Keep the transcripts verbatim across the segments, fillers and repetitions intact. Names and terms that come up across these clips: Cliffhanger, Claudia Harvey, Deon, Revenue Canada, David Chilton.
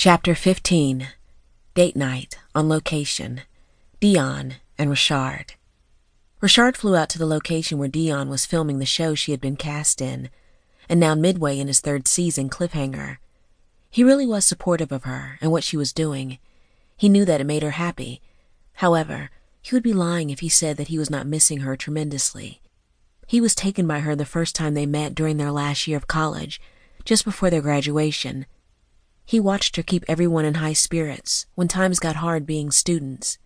Chapter fifteen. Date night on location. Deon and Richard. Richard flew out to the location where Deon was filming the show she had been cast in, and now midway in his third season, Cliffhanger. He really was supportive of her and what she was doing. He knew that it made her happy. However, he would be lying if he said that he was not missing her tremendously. He was taken by her the first time they met during their last year of college, just before their graduation. He watched her keep everyone in high spirits when times got hard being students.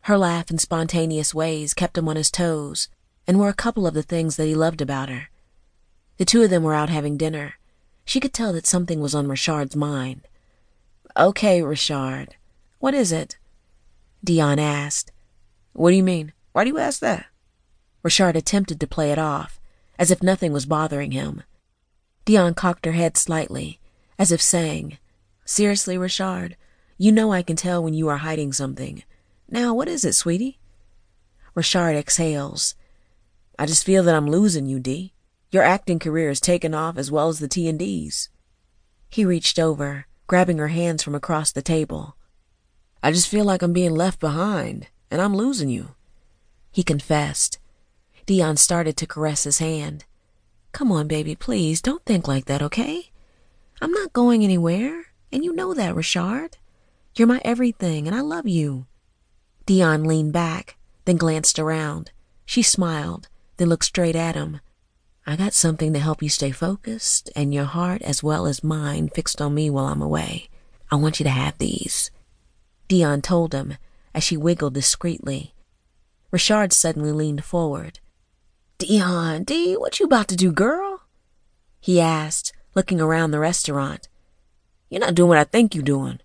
Her laugh and spontaneous ways kept him on his toes and were a couple of the things that he loved about her. The two of them were out having dinner. She could tell that something was on Richard's mind. "Okay, Richard. What is it?" Deon asked. "What do you mean? Why do you ask that?" Richard attempted to play it off, as if nothing was bothering him. Deon cocked her head slightly, as if saying, "Seriously, Richard, you know I can tell when you are hiding something. Now, what is it, sweetie?" Richard exhales. "I just feel that I'm losing you, D. Your acting career is taking off as well as the T and D's. He reached over, grabbing her hands from across the table. "I just feel like I'm being left behind, and I'm losing you," he confessed. Deon started to caress his hand. "Come on, baby, please, don't think like that, okay? I'm not going anywhere, and you know that, Richard. You're my everything, and I love you." Deon leaned back, then glanced around. She smiled, then looked straight at him. "I got something to help you stay focused, and your heart as well as mine fixed on me while I'm away. I want you to have these," Deon told him, as she wiggled discreetly. Richard suddenly leaned forward. "Deon, D, what you about to do, girl?" he asked, looking around the restaurant. "You're not doing what I think you're doing."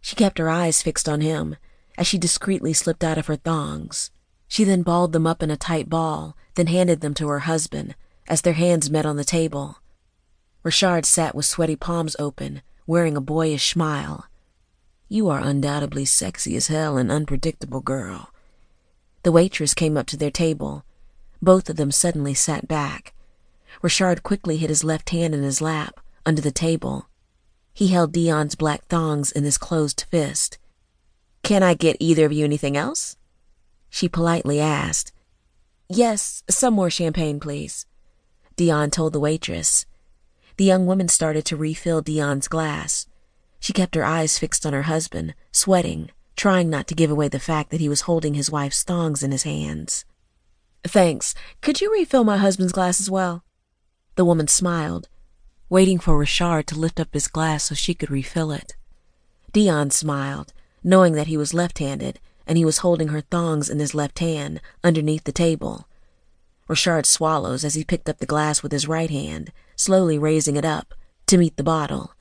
She kept her eyes fixed on him as she discreetly slipped out of her thongs. She then balled them up in a tight ball, then handed them to her husband as their hands met on the table. Richard sat with sweaty palms open, wearing a boyish smile. "You are undoubtedly sexy as hell and unpredictable, girl." The waitress came up to their table. Both of them suddenly sat back. Richard quickly hid his left hand in his lap, under the table. He held Deon's black thongs in his closed fist. "Can I get either of you anything else?" she politely asked. "Yes, some more champagne, please," Deon told the waitress. The young woman started to refill Deon's glass. She kept her eyes fixed on her husband, sweating, trying not to give away the fact that he was holding his wife's thongs in his hands. "Thanks. Could you refill my husband's glass as well?" The woman smiled, waiting for Richard to lift up his glass so she could refill it. Deon smiled, knowing that he was left-handed, and he was holding her thongs in his left hand, underneath the table. Richard swallows as he picked up the glass with his right hand, slowly raising it up to meet the bottle.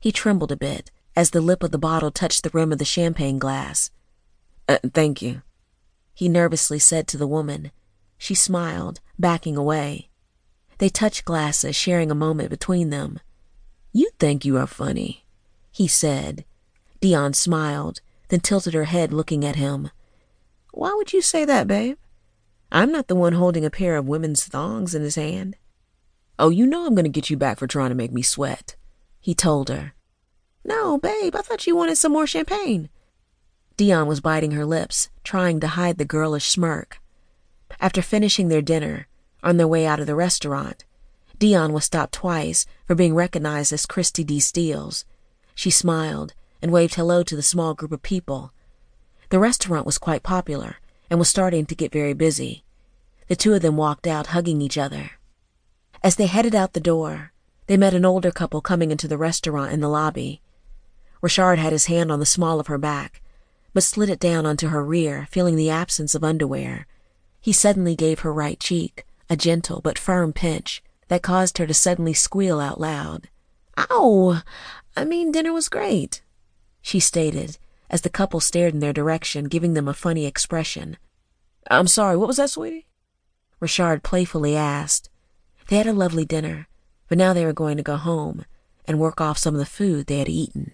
He trembled a bit as the lip of the bottle touched the rim of the champagne glass. Uh, "Thank you," he nervously said to the woman. She smiled, backing away. They touched glasses, sharing a moment between them. "You think you are funny," he said. Deon smiled, then tilted her head, looking at him. "Why would you say that, babe? I'm not the one holding a pair of women's thongs in his hand." "Oh, you know I'm going to get you back for trying to make me sweat," he told her. "No, babe, I thought you wanted some more champagne." Deon was biting her lips, trying to hide the girlish smirk. After finishing their dinner, on their way out of the restaurant, Deon was stopped twice for being recognized as Christy D. Steele. She smiled and waved hello to the small group of people. The restaurant was quite popular and was starting to get very busy. The two of them walked out, hugging each other. As they headed out the door, they met an older couple coming into the restaurant in the lobby. Richard had his hand on the small of her back, but slid it down onto her rear, feeling the absence of underwear. He suddenly gave her right cheek a gentle but firm pinch that caused her to suddenly squeal out loud. "Ow! I mean, dinner was great," she stated, as the couple stared in their direction, giving them a funny expression. "I'm sorry, what was that, sweetie?" Richard playfully asked. They had a lovely dinner, but now they were going to go home and work off some of the food they had eaten.